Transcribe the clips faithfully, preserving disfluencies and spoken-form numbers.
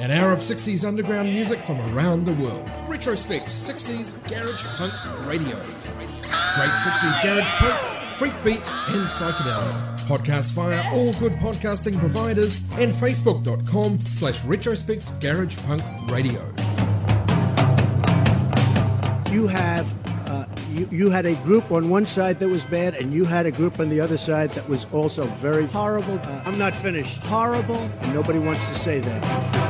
An hour of sixties underground music from around the world. Retrospect sixties Garage Punk Radio. Great sixties Garage Punk, Freak Beat and Psychedelic. Podcasts via all good podcasting providers and facebook.com slash retrospect garage punk radio. You have uh, you, you had a group on one side that was bad, and you had a group on the other side that was also very horrible. Uh, I'm not finished. Horrible, and nobody wants to say that.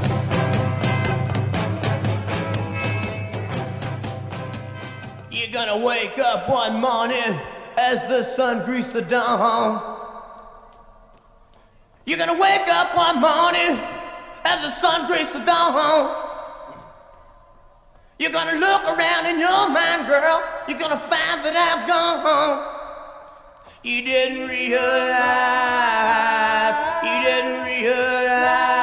You're gonna wake up one morning as the sun greased the dawn. You're gonna wake up one morning as the sun greased the dawn. You're gonna look around in your mind, girl. You're gonna find that I'm gone. You didn't realize. You didn't realize.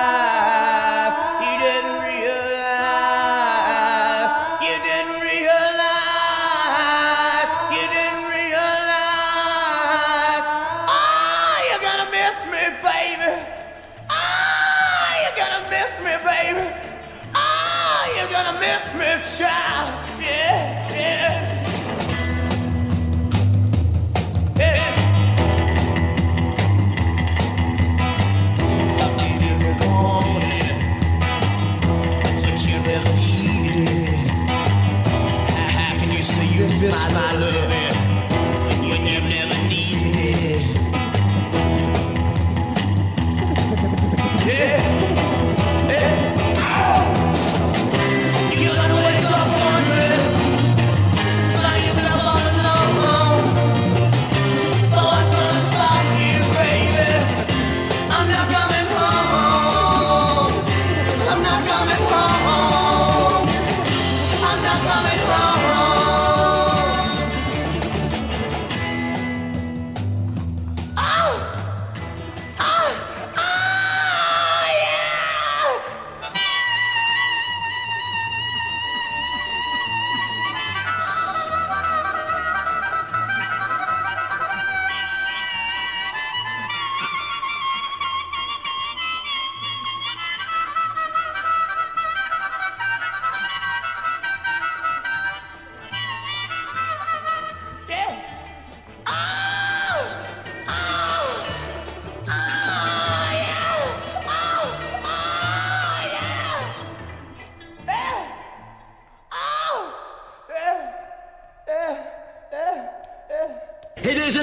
You didn't realize. You didn't realize. You didn't realize. Oh, you're gonna miss me, baby. Baby, oh, you're gonna miss me, child. Yeah, yeah, yeah. I'll be in the morning, but you never heeded. How can you say you miss my love when you've never needed it? Yeah.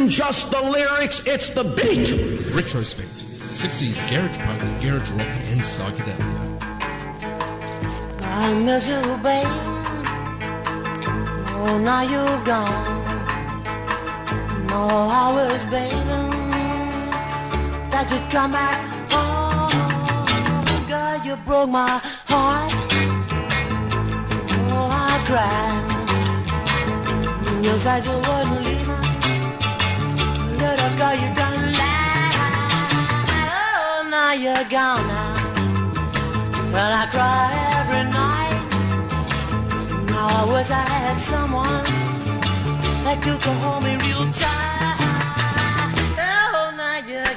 Just the lyrics, it's the beat. Retrospect, sixties garage punk, garage rock, and psychedelia. I miss you, babe. Oh, now you've gone. No, I was baby that you come back home. Girl, you broke my heart. Oh, I cried. You said you wouldn't leave me. Little girl, you don't lie. Oh, now you're gone now. Well, I cry every night. Now I wish I had someone that could come home in real time. Oh, now you're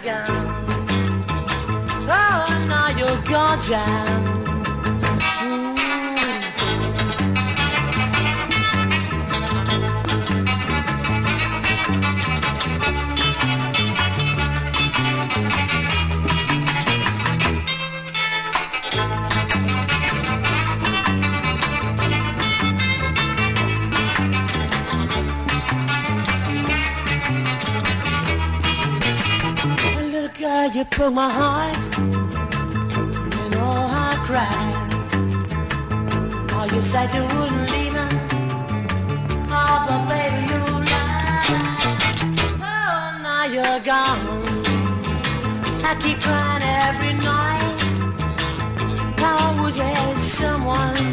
gone. Oh, now you're gone, child. You broke my heart, and oh, I cried. Oh, you said you wouldn't leave me. Oh, but baby, you lied. Oh, now you're gone. I keep crying every night. How would you hate someone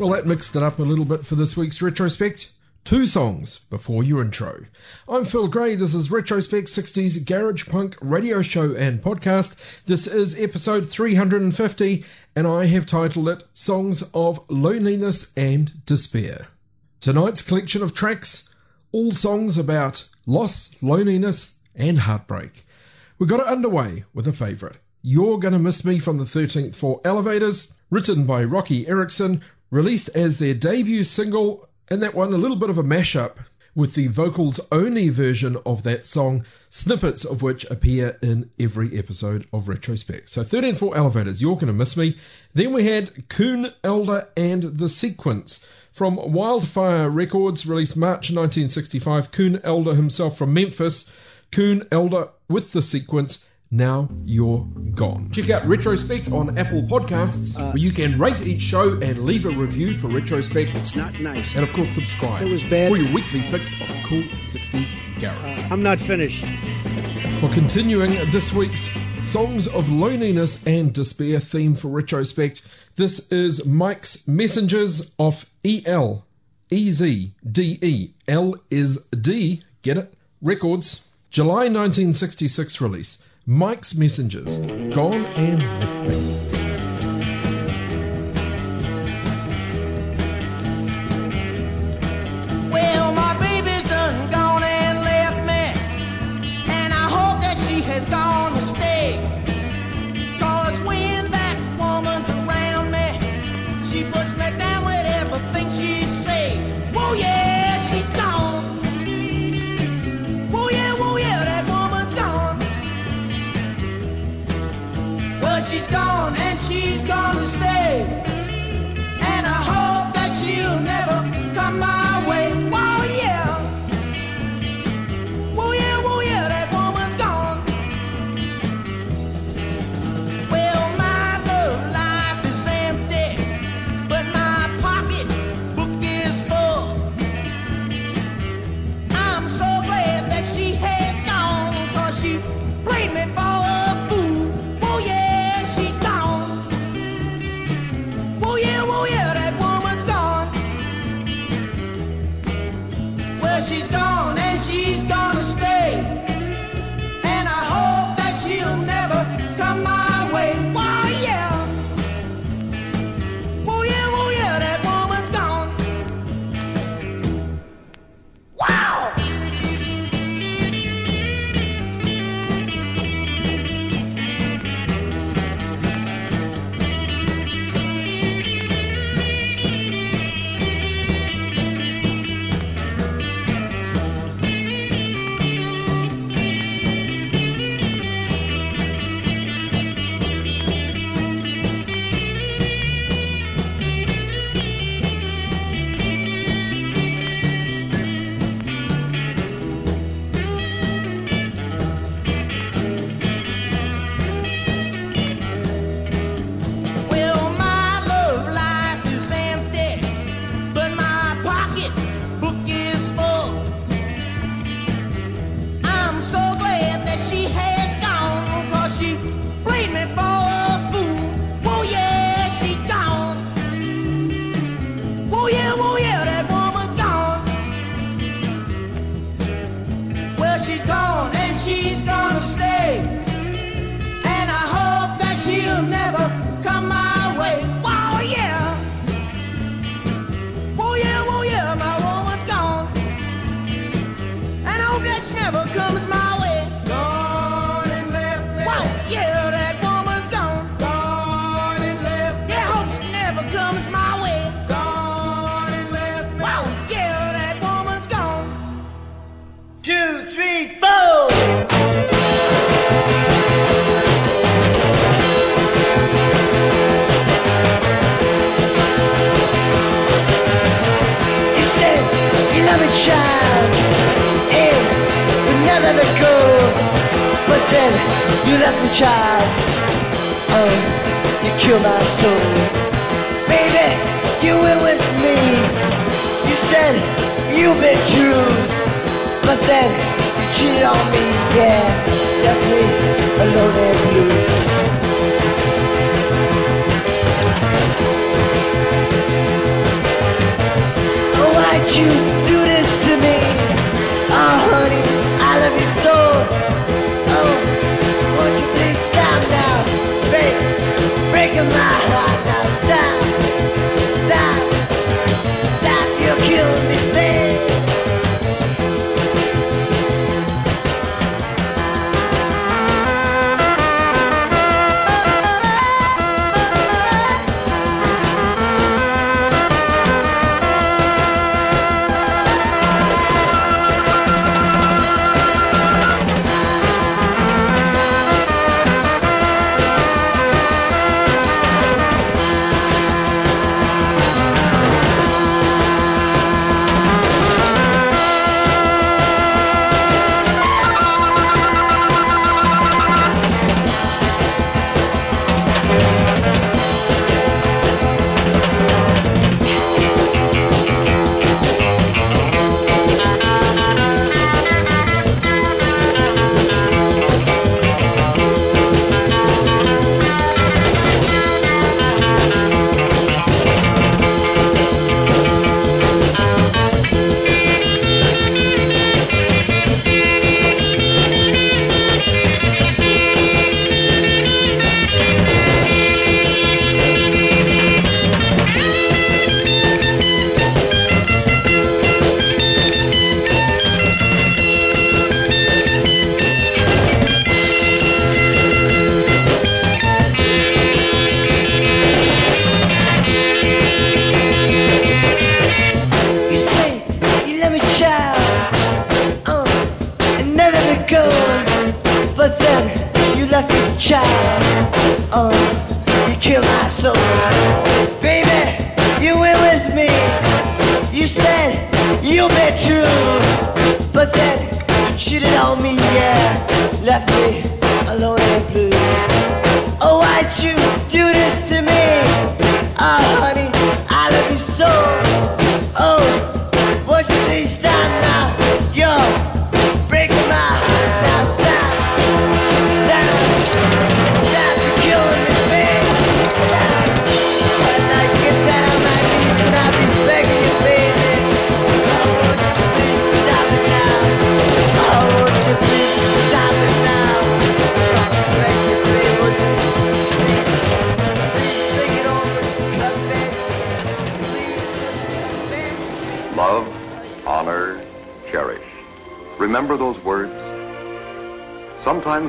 Well, that mixed it up a little bit for this week's Retrospect. Two songs before your intro. I'm Phil Gray. This is Retrospect sixties Garage Punk radio show and podcast. This is episode three hundred fifty, and I have titled it Songs of Loneliness and Despair. Tonight's collection of tracks, all songs about loss, loneliness, and heartbreak. We got it underway with a favourite, You're Gonna Miss Me from the thirteenth Floor Elevators, written by Rocky Erickson, released as their debut single, and that one a little bit of a mashup with the vocals-only version of that song, snippets of which appear in every episode of Retrospect. So thirteenth Floor Elevators, You're Gonna Miss Me. Then we had Kuhn Elder and The Sequence. From Wildfire Records, released March nineteen sixty-five, Kuhn Elder himself from Memphis, Kuhn Elder with The Sequence, Now You're Gone. Check out Retrospect on Apple Podcasts, uh, where you can rate each show and leave a review for Retrospect. It's not nice. And of course, subscribe. It was bad. For your weekly fix of cool sixties garage. Uh, I'm not finished. Well, continuing this week's Songs of Loneliness and Despair theme for Retrospect, this is Mike's Messengers off E L, E Z D E, L is D, get it, Records, July nineteen sixty-six release, Mike's Messengers, Gone and Left Me. you do this to me? Oh, honey, I love you so. Oh, won't you please stop now? Break, breaking my heart now. Stop, stop, stop, you're killing me, babe.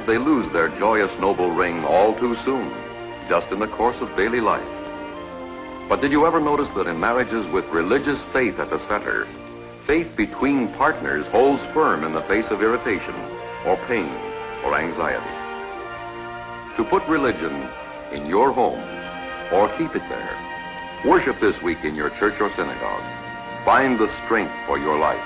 They lose their joyous noble ring all too soon, just in the course of daily life. But did you ever notice that in marriages with religious faith at the center, faith between partners holds firm in the face of irritation or pain or anxiety? To put religion in your home or keep it there, worship this week in your church or synagogue. Find the strength for your life.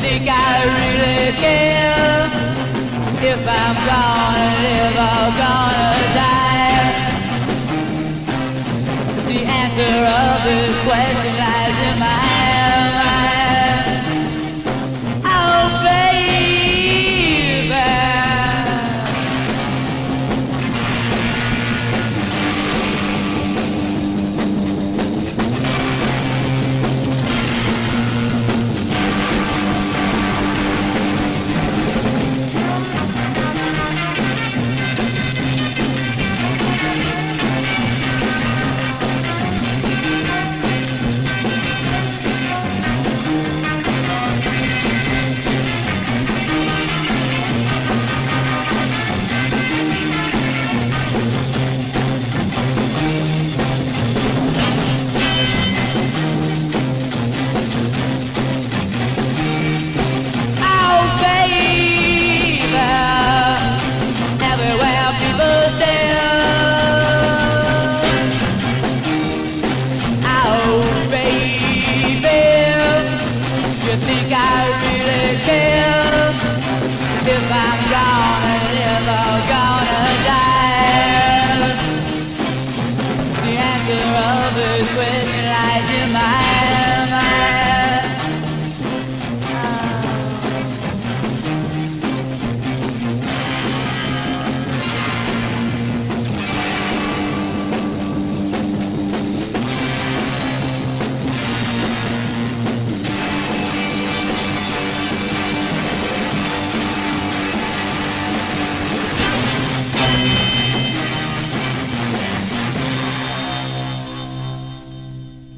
Think I really care if I'm gonna live or gonna die? The answer of this question lies in my mind. Oh, baby,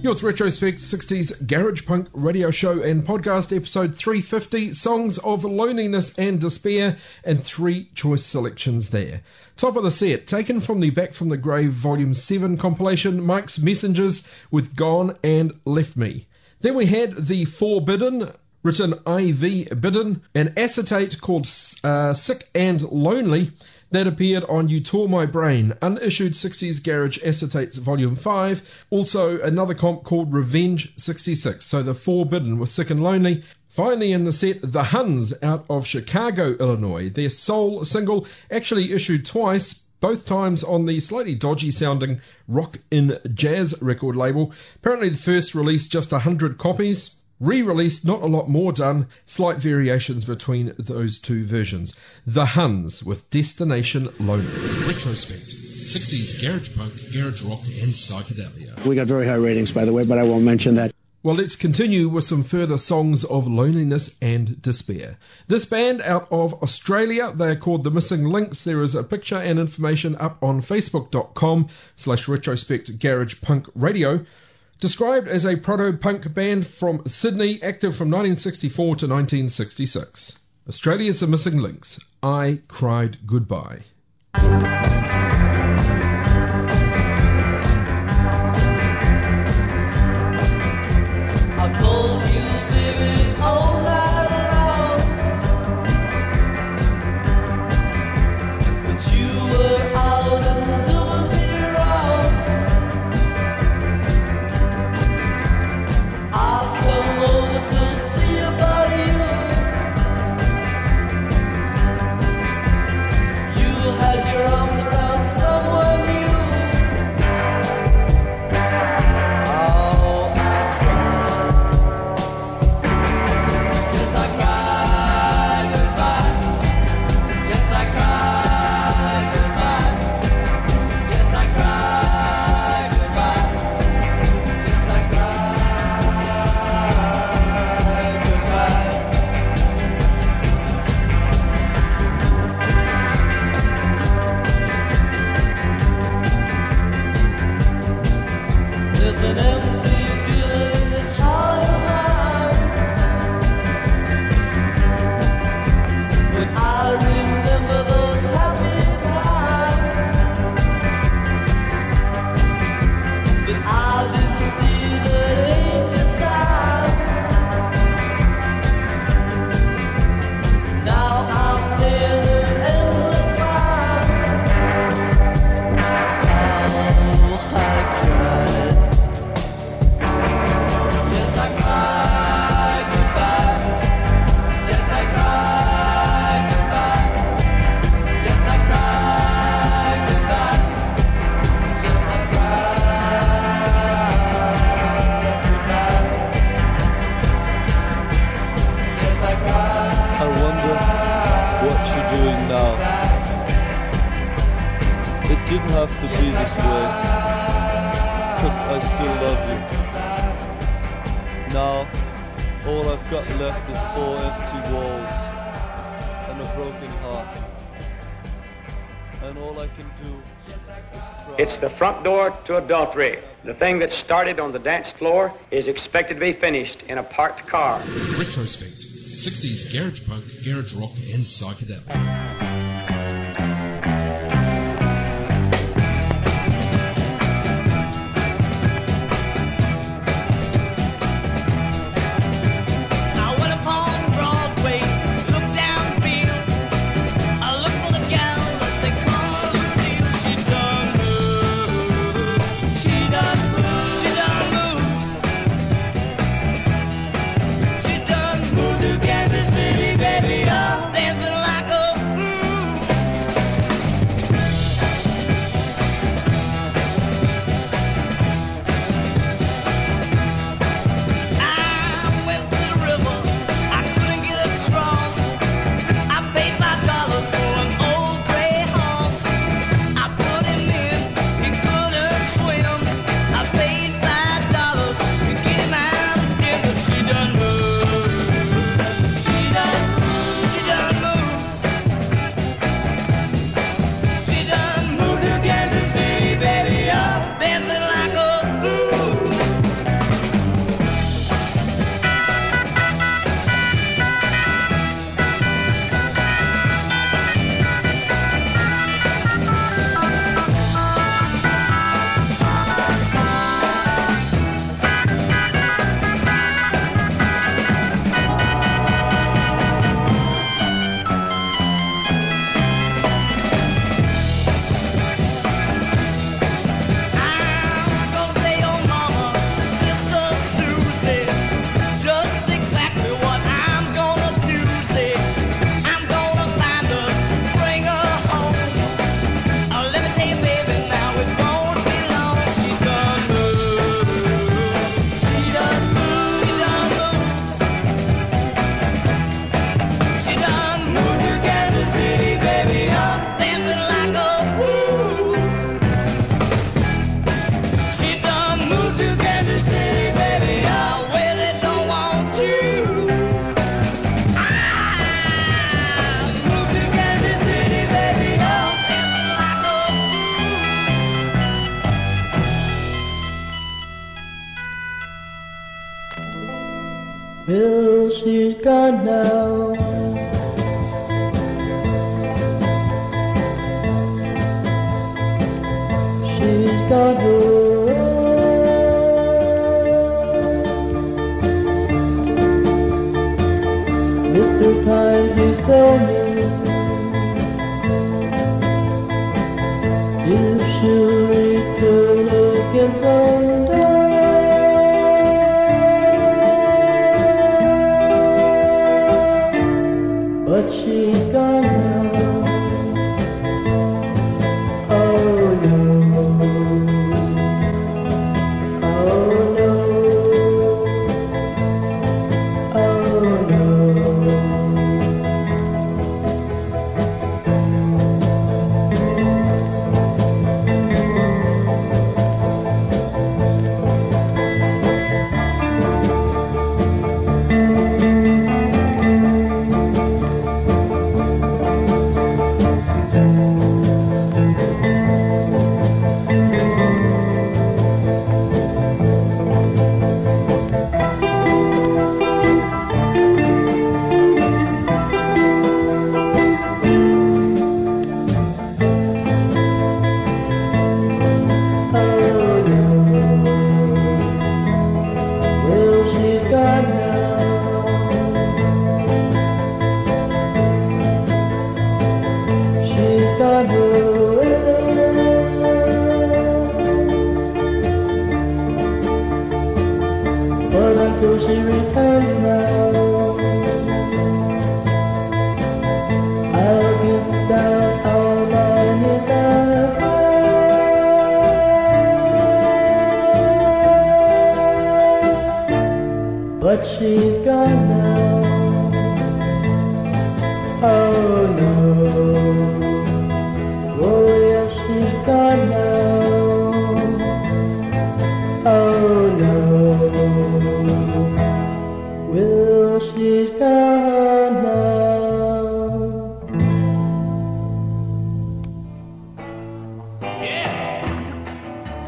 Yo, it's Retrospect, sixties Garage Punk radio show and podcast, episode three fifty, Songs of Loneliness and Despair, and three choice selections there. Top of the set, taken from the Back from the Grave Volume seven compilation, Mike's Messengers with Gone and Left Me. Then we had The Forbidden, written I V Bidden, an acetate called uh, Sick and Lonely, that appeared on You Tore My Brain, unissued sixties Garage Acetates Volume five, also another comp called Revenge sixty-six, so The Forbidden was Sick and Lonely. Finally in the set, The Huns out of Chicago, Illinois, their sole single, actually issued twice, both times on the slightly dodgy sounding Rock in Jazz record label. Apparently the first released just one hundred copies. Re-released, not a lot more done, slight variations between those two versions. The Huns with Destination Lonely. Retrospect, sixties Garage Punk, Garage Rock and Psychedelia. We got very high ratings, by the way, but I won't mention that. Well, let's continue with some further Songs of Loneliness and Despair. This band out of Australia, they are called The Missing Links. There is a picture and information up on facebook.com slash retrospect garage punk radio. Described as a proto-punk band from Sydney, active from nineteen sixty-four to nineteen sixty-six. Australia's The Missing Links. I Cried Goodbye. Front door to adultery. The thing that started on the dance floor is expected to be finished in a parked car. Retrospect, sixties Garage Punk, Garage Rock and Psychedelia. Dancing like a fool. but she's gone now. Oh no, oh no, oh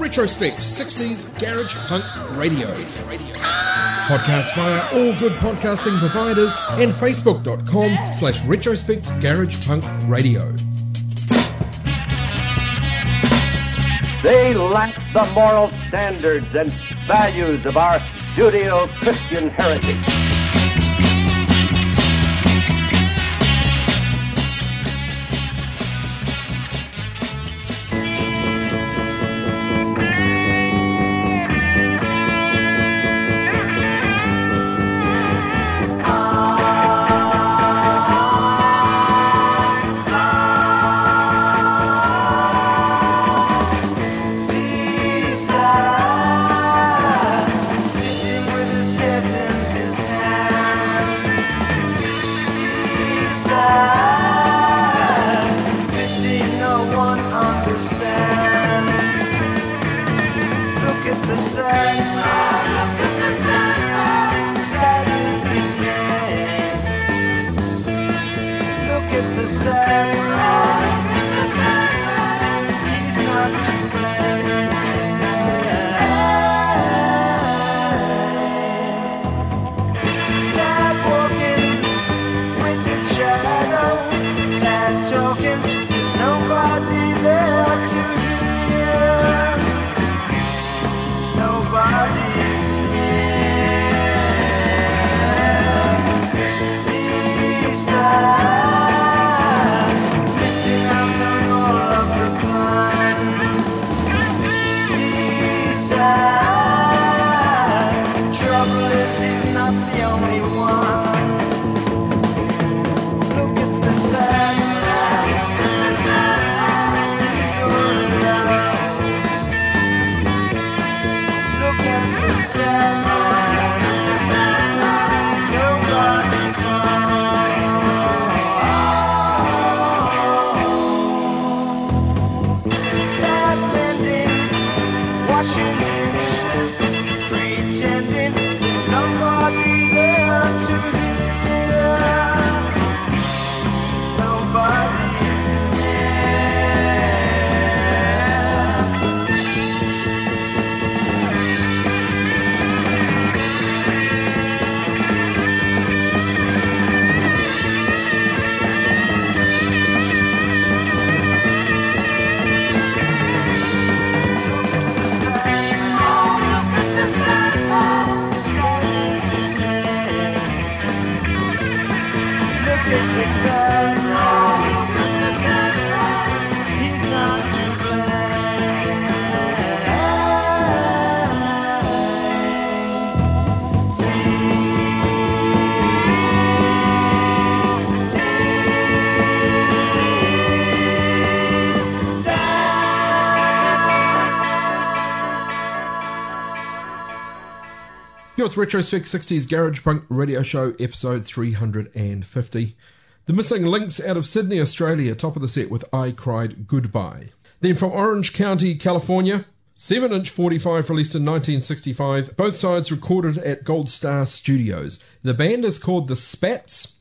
Retrospect sixties Garage Punk Radio. Podcast via all good podcasting providers and facebook dot com slash Retrospect Garage Punk Radio. They lack the moral standards and values of our studio Christian heritage. See it's Retrospect sixties Garage Punk Radio Show, episode three hundred fifty. The Missing Links out of Sydney, Australia, top of the set with I Cried Goodbye. Then from Orange County, California, seven inch forty-five released in nineteen sixty-five, both sides recorded at Gold Star Studios. The band is called The Spats,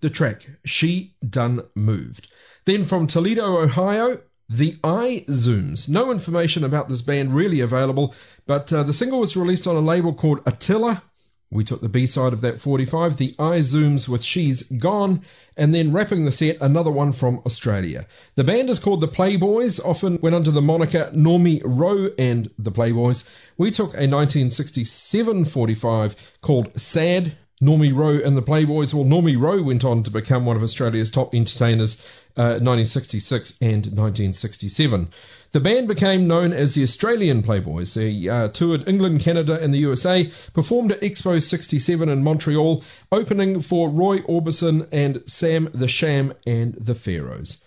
the track She Done Moved. Then from Toledo, Ohio, The Eye Zooms. No information about this band really available, but uh, the single was released on a label called Attila. We took the B-side of that forty-five, The Eye Zooms with She's Gone, and then wrapping the set, another one from Australia. The band is called The Playboys, often went under the moniker Normie Rowe and The Playboys. We took a nineteen sixty-seven forty-five called Sad, Normie Rowe and The Playboys. Well, Normie Rowe went on to become one of Australia's top entertainers Uh, nineteen sixty-six and nineteen sixty-seven. The band became known as the Australian Playboys. They uh, toured England, Canada and the U S A, performed at Expo sixty-seven in Montreal, opening for Roy Orbison and Sam the Sham and the Pharaohs.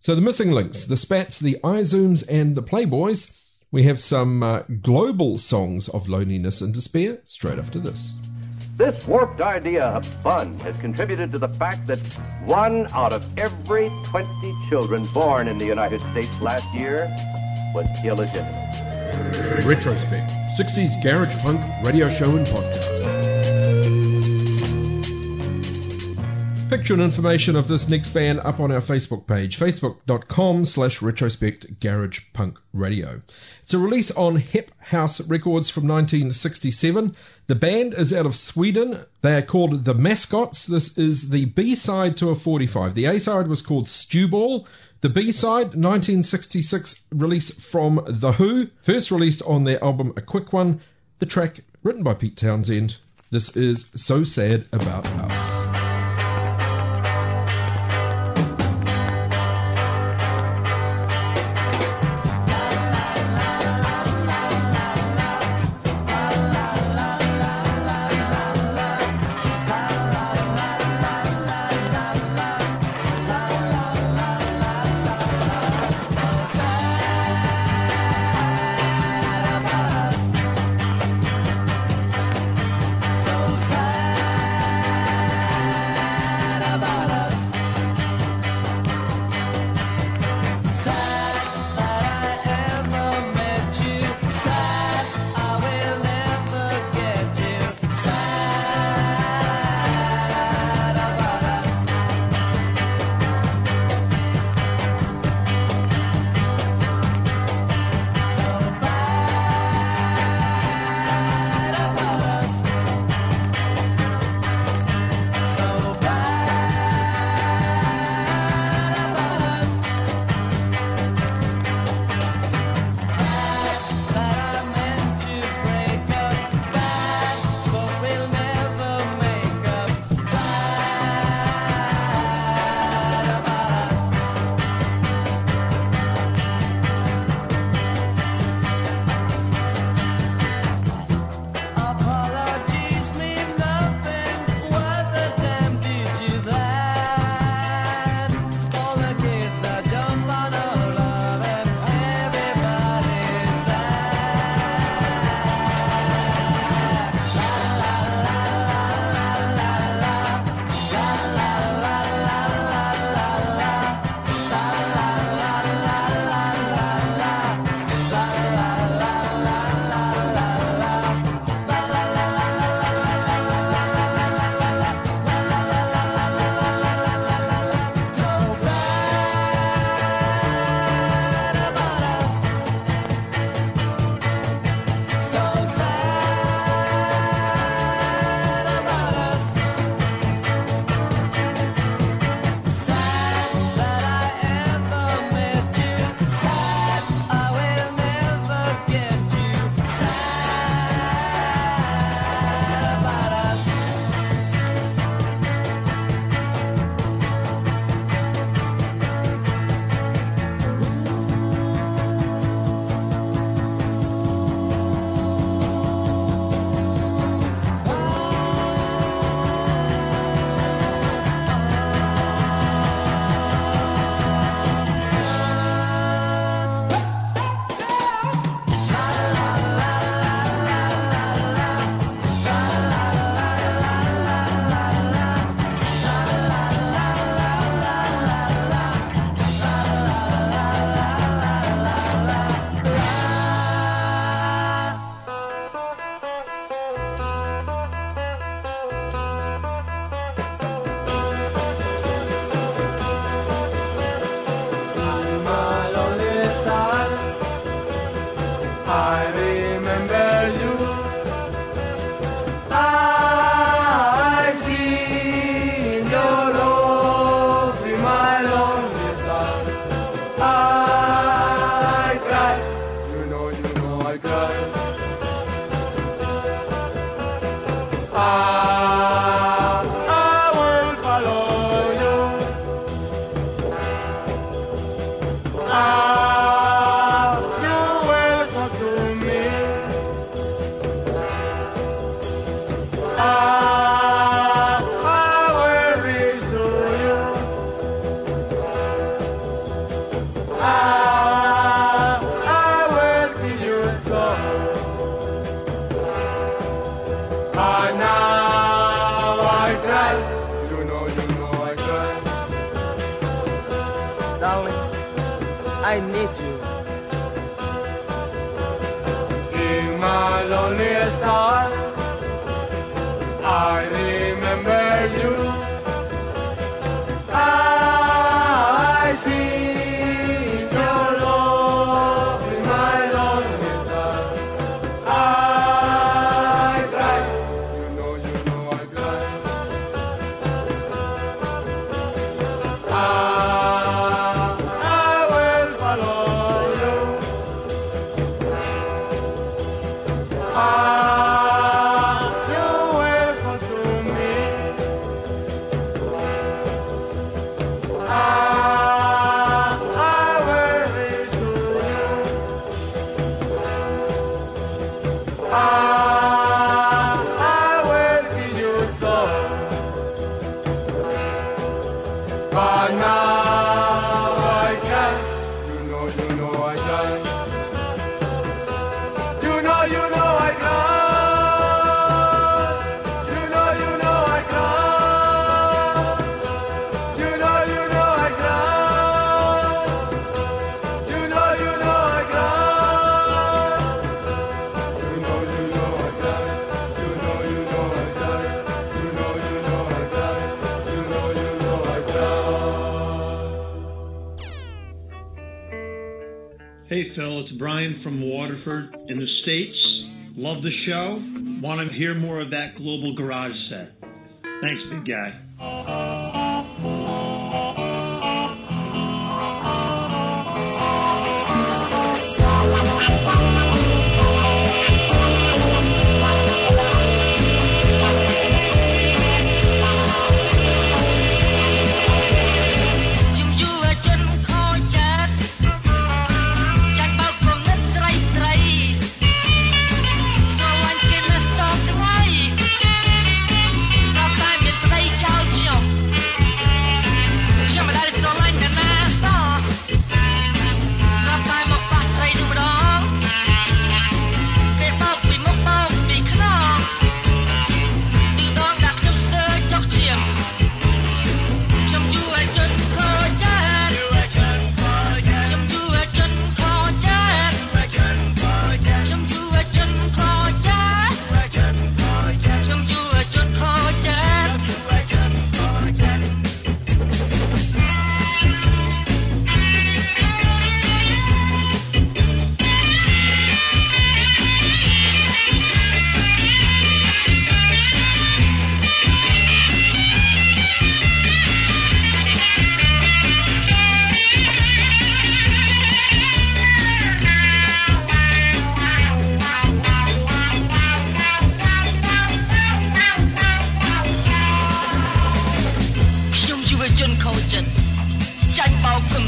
So the Missing Links, The Spats, The Eye Zooms and The Playboys. We have some uh, global songs of loneliness and despair straight after this. This warped idea of fun has contributed to the fact that one out of every twenty children born in the United States last year was illegitimate. Retrospect, sixties Garage Punk Radio Show and Podcast. Picture and information of this next band up on our Facebook page, facebook.com slash retrospect garage punk radio. It's a release on Hep House Records from nineteen sixty-seven. The band is out of Sweden. They are called The Mascots. This is the B-side to a forty-five. The A-side was called Stewball. The B-side, nineteen sixty-six release from The Who, first released on their album A Quick One. The track written by Pete Townsend. This is So Sad About Us. darling, I need you. In my loneliest hour, I remember you. I see your love in my loneliest hour. I cry, you know, you know I cry. Ah, I will follow you. Ah. In the States. Love the show. Want to hear more of that global garage set. Thanks, big guy. We'll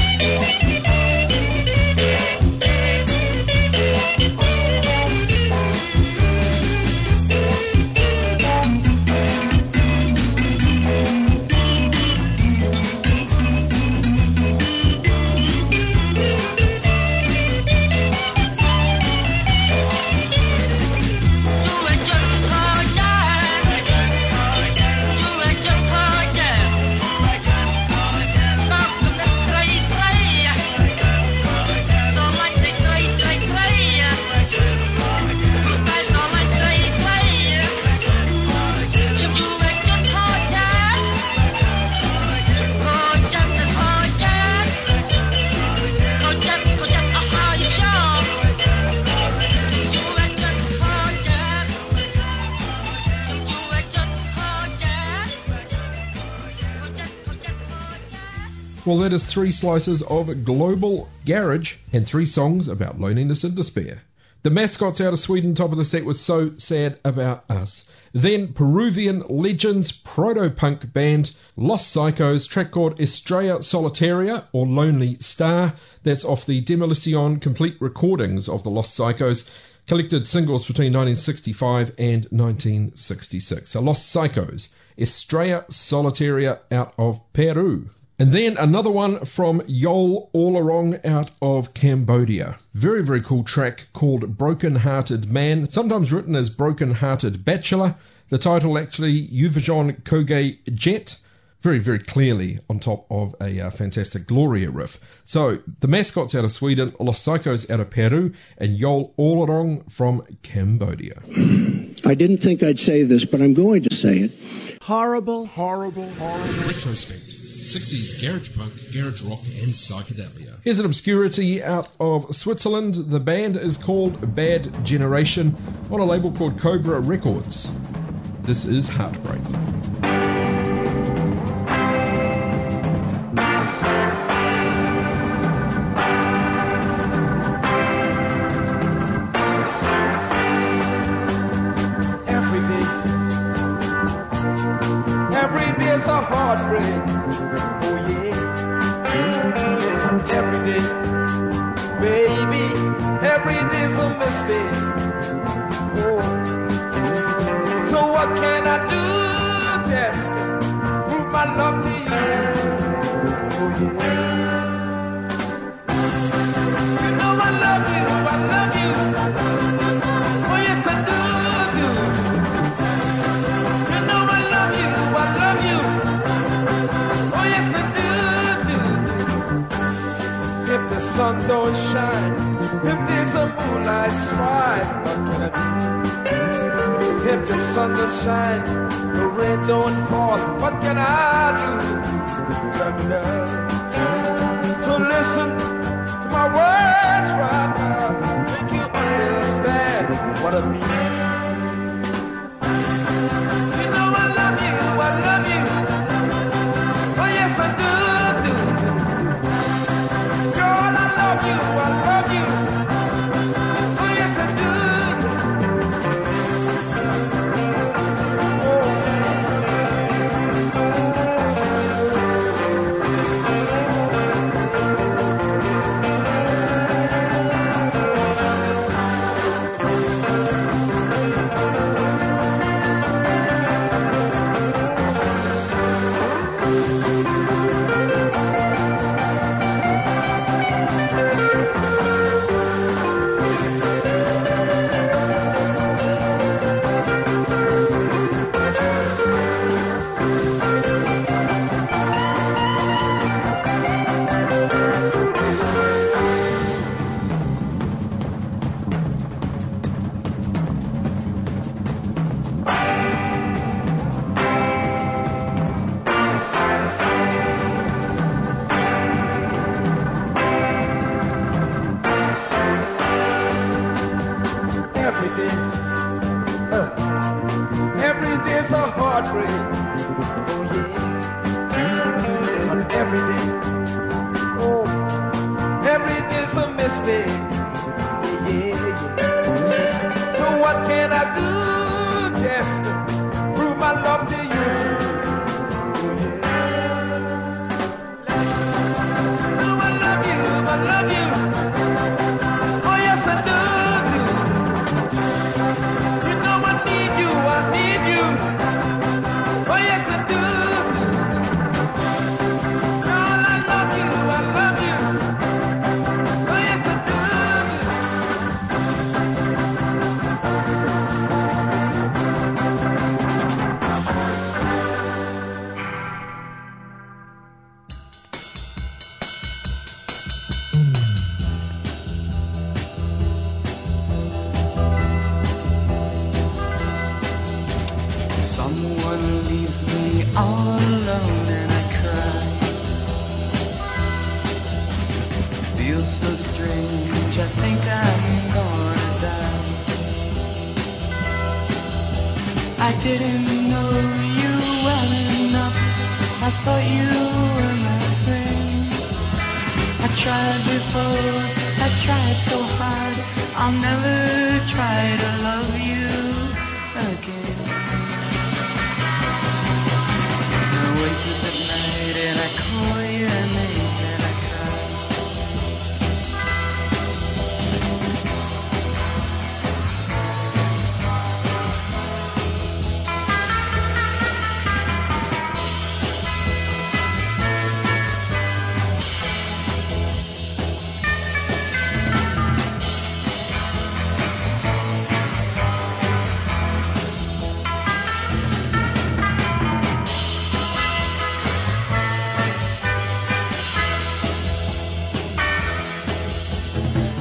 be right back. will let us three slices of global garage and three songs about loneliness and despair. The Mascots out of Sweden, top of the set, was So Sad About Us. Then Peruvian legends proto-punk band Los Saicos, track called Estrella Solitaria, or Lonely Star. That's off the Demolición complete recordings of the Los Saicos, collected singles between nineteen sixty-five and nineteen sixty-six. So Los Saicos, Estrella Solitaria out of Peru. And then another one from Yol Olarong out of Cambodia. Very, very cool track called Broken Hearted Man, sometimes written as Broken Hearted Bachelor. The title actually, Uvajon Koge Jet, very, very clearly on top of a uh, fantastic Gloria riff. So the Mascots out of Sweden, Los Saicos out of Peru, and Yol Olarong from Cambodia. I didn't think I'd say this, but I'm going to say it. Horrible, horrible, horrible. Retrospect. sixties garage punk, garage rock, and psychedelia. Here's an obscurity out of Switzerland. The band is called Bad Generation on a label called Cobra Records. This is Heartbreak. Didn't know you well enough. I thought you were my friend. tried before, I tried so hard, I'll never try to love you again. And I wake up at night and I call your name and I cry.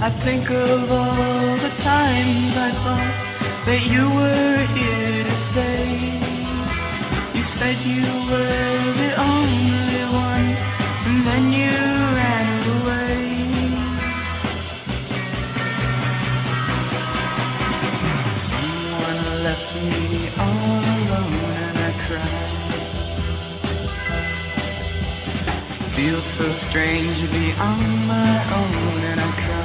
I think of all the times I thought that you were here to stay. You said you were the only one, and then you ran away. Someone left me all alone and I cried. Feel so strange to be on my own and I cried.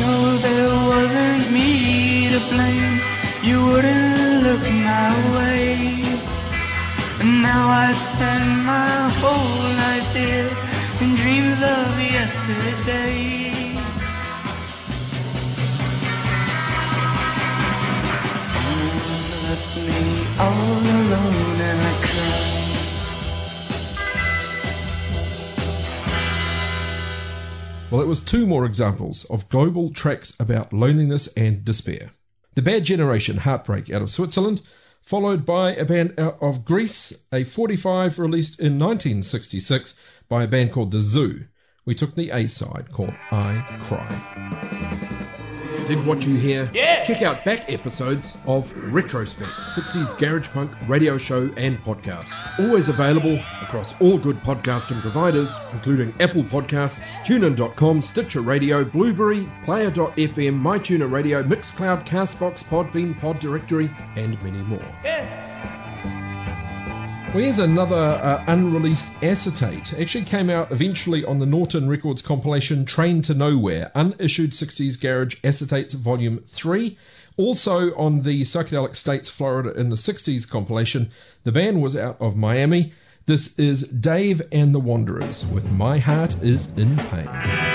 No, there wasn't me to blame. You wouldn't look my way. And now I spend my whole life here in dreams of yesterday. Someone left me all alone and I cried. Well, it was two more examples of global tracks about loneliness and despair. The Bad Generation, Heartbreak, out of Switzerland, followed by a band out of Greece, a forty-five released in nineteen sixty-six by a band called The Zoo. We took the A-side called I Cry. Did what you hear? Yeah! Check out back episodes of Retrospect, sixties Garage Punk radio show and podcast. Always available across all good podcasting providers, including Apple Podcasts, TuneIn dot com, Stitcher Radio, Blueberry, Player dot f m, MyTuner Radio, Mixcloud, Castbox, Podbean, Pod Directory, and many more. Yeah. Well, here's another uh, unreleased acetate. It actually came out eventually on the Norton Records compilation Train to Nowhere, Unissued sixties Garage Acetates Volume three. Also on the Psychedelic States Florida in the sixties compilation. The band was out of Miami. This is Dave and the Wanderers with My Heart Is in Pain.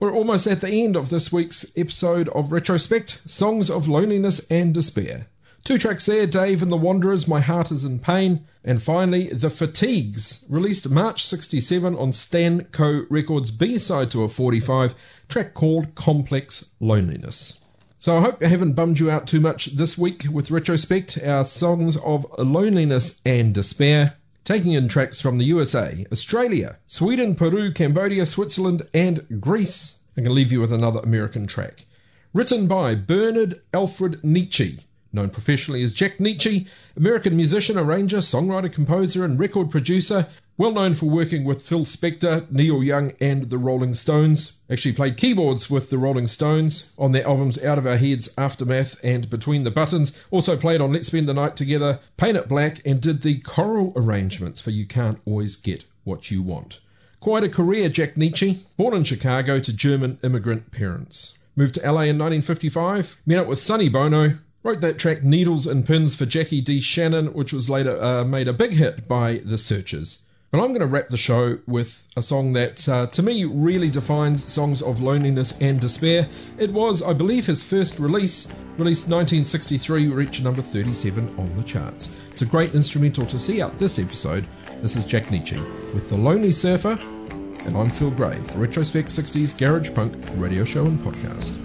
We're almost at the end of this week's episode of Retrospect, Songs of Loneliness and Despair. Two tracks there, Dave and the Wanderers, My Heart is in Pain, and finally The Fatigues, released March sixty-seven on Stan Co Records, B-side to a forty-five, track called Complex Loneliness. So I hope I haven't bummed you out too much this week with Retrospect, our Songs of Loneliness and Despair, taking in tracks from the U S A, Australia, Sweden, Peru, Cambodia, Switzerland, and Greece. I'm going to leave you with another American track. Written by Bernard Alfred Nietzsche, known professionally as Jack Nietzsche, American musician, arranger, songwriter, composer, and record producer, well known for working with Phil Spector, Neil Young, and the Rolling Stones. Actually played keyboards with the Rolling Stones on their albums Out of Our Heads, Aftermath, and Between the Buttons. Also played on Let's Spend the Night Together, Paint It Black, and did the choral arrangements for You Can't Always Get What You Want. Quite a career, Jack Nietzsche. Born in Chicago to German immigrant parents. Moved to L A in nineteen fifty-five, met up with Sonny Bono, wrote that track Needles and Pins for Jackie D. Shannon, which was later uh, made a big hit by The Searchers. But I'm going to wrap the show with a song that, uh, to me, really defines Songs of Loneliness and Despair. It was, I believe, his first release, released nineteen sixty-three, reached number thirty-seven on the charts. It's a great instrumental to see out this episode. This is Jack Nietzsche with The Lonely Surfer, and I'm Phil Gray for Retrospect sixties Garage Punk Radio Show and Podcast.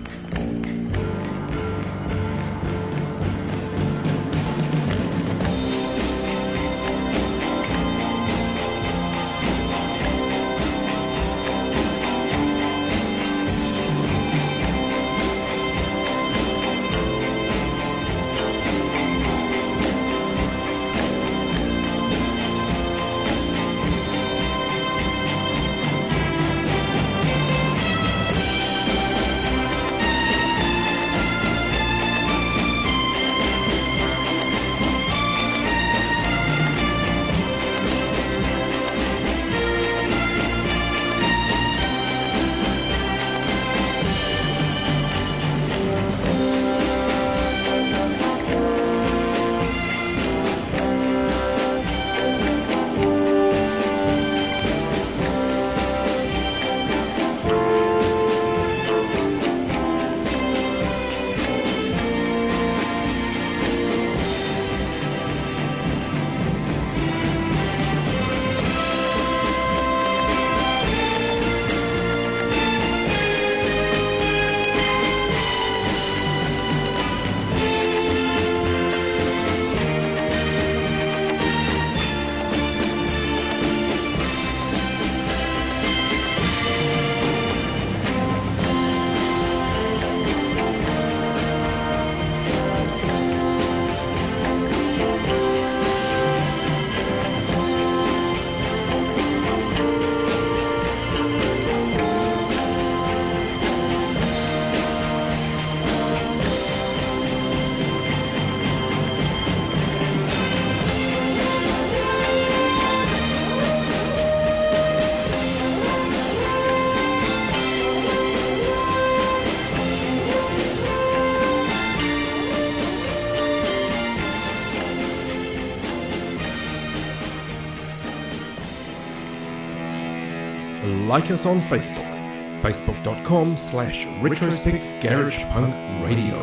like us on Facebook, facebook.com slash Retrospect Garage Punk Radio.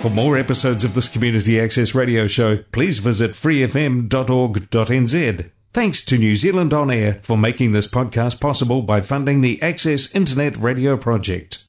For more episodes of this community access radio show, please visit free f m dot org dot n z. Thanks to New Zealand On Air for making this podcast possible by funding the Access Internet Radio Project.